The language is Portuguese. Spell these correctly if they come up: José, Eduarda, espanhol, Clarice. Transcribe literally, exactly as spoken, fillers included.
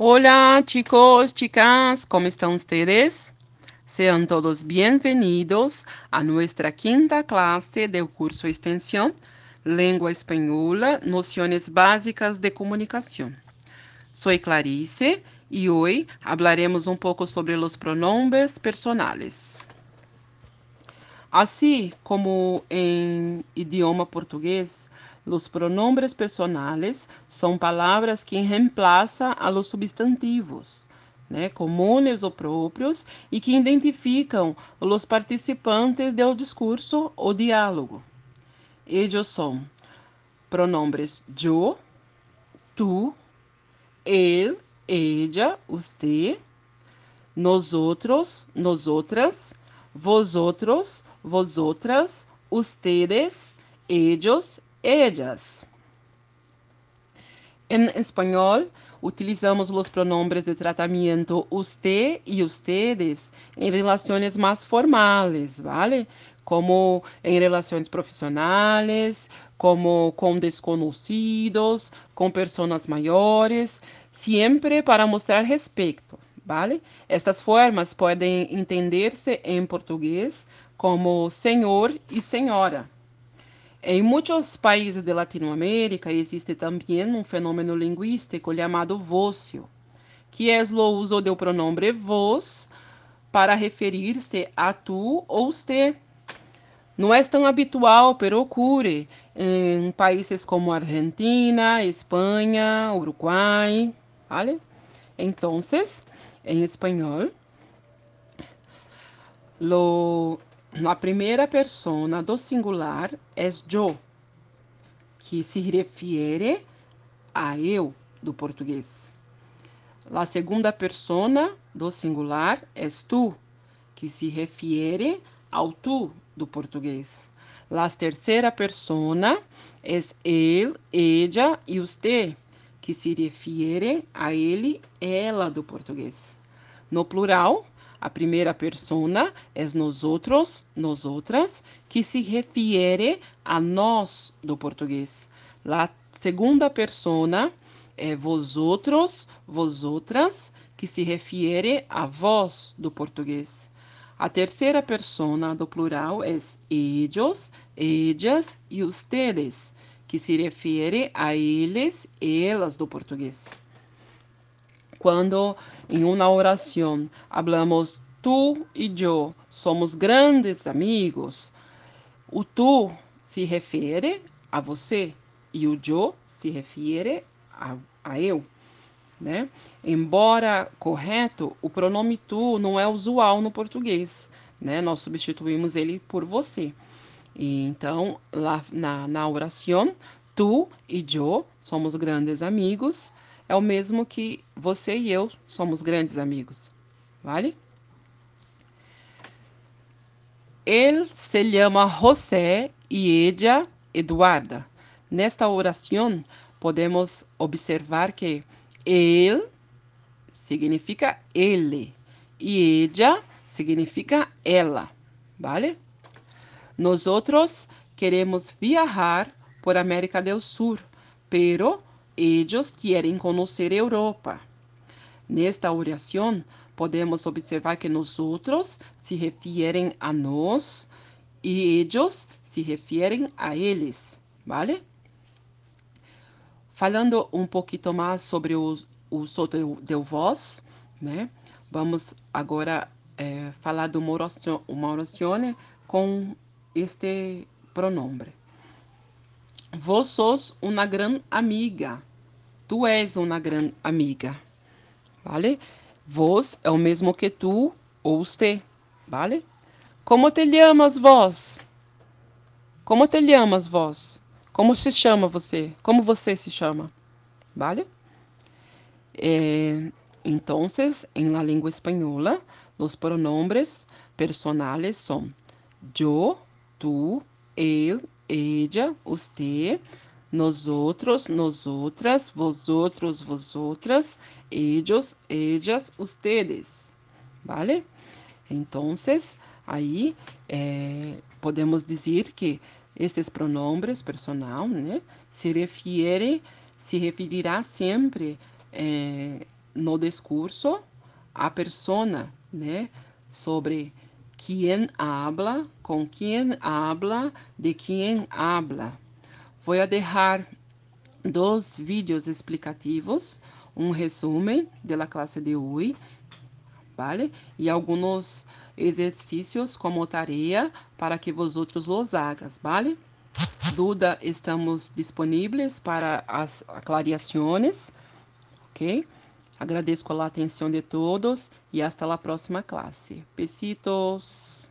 Hola chicos, chicas, ¿cómo están ustedes? Sean todos bienvenidos a nuestra quinta clase del curso Extensión Lengua Española, Nociones Básicas de Comunicación. Soy Clarice y hoy hablaremos un poco sobre los pronombres personales. Así como en idioma portugués, os pronombres personais são palavras que reemplazam a los substantivos, né, comunes ou próprios, e que identificam os participantes do discurso ou diálogo. Eles são pronombres yo, tu, ele, ella, usted, nosotros, nosotras, vosotros, vosotras, ustedes, ellos, ellas. Em espanhol, utilizamos os pronombres de tratamento usted e ustedes em relações mais formais, ¿vale? Como em relações profissionais, como com desconhecidos, com pessoas maiores, sempre para mostrar respeito, ¿vale? Estas formas podem entender-se em português como senhor e senhora. Em muitos países de Latinoamérica existe também um fenômeno linguístico chamado vocio, que é o uso do pronome vos para referir-se a tu ou usted. Não é tão habitual, mas ocorre em países como Argentina, Espanha, Uruguai, ¿vale? Então, em espanhol, lo a primeira persona do singular é yo, que se refere a eu, do português. A segunda persona do singular é tu, que se refere ao tu, do português. A terceira persona é ele, ella e usted, que se refere a ele, ela, do português. No plural, a primeira persona é nosotros, nosotras, que se refere a nós, do português. A segunda persona é vosotros, vosotras, que se refere a vós, do português. A terceira persona do plural é ellos, ellas e ustedes, que se refere a eles, elas, do português. Quando em uma oração falamos tu e eu somos grandes amigos, o tu se refere a você e o eu se refere a, a eu, né? Embora correto, o pronome tu não é usual no português, né? Nós substituímos ele por você. E então, lá na, na oração, tu e eu somos grandes amigos, é o mesmo que você e eu somos grandes amigos, vale? Ele se chama José e ella Eduarda. Nesta oração, podemos observar que ele significa ele e ella significa ela, vale? Nós queremos viajar por América do Sul, pero eles querem conhecer a Europa. Nesta oração, podemos observar que nosotros se referem a nós e eles se referem a eles, ¿vale? Falando um pouquinho mais sobre o uso do vós, né? Vamos agora eh, falar de uma oração, uma oração com este pronome. Vós sos uma gran amiga. Tu és uma grande amiga, vale? Vós é o mesmo que tu ou você, vale? Como te chamas vós? Como te chamas vós? Como se chama você? Como você se chama, vale? É, então, em la língua espanhola, os pronombres personais são yo, tu, ele, ella, usted, nosotros, nosotras, vosotros, vosotras, ellos, ellas, ustedes, ¿vale? Entonces, aí eh, podemos dizer que estes pronombres personal, né, se refere, se referirá sempre eh, no discurso a persona, né? Sobre quem habla, com quem habla, de quem habla. Vou deixar dois vídeos explicativos, um resumo da classe de hoje, vale? E alguns exercícios como tarefa para que vosotros los hagas, vale? Duda, estamos disponíveis para as aclarações, ok? Agradeço a atenção de todos e hasta a próxima classe. Besitos!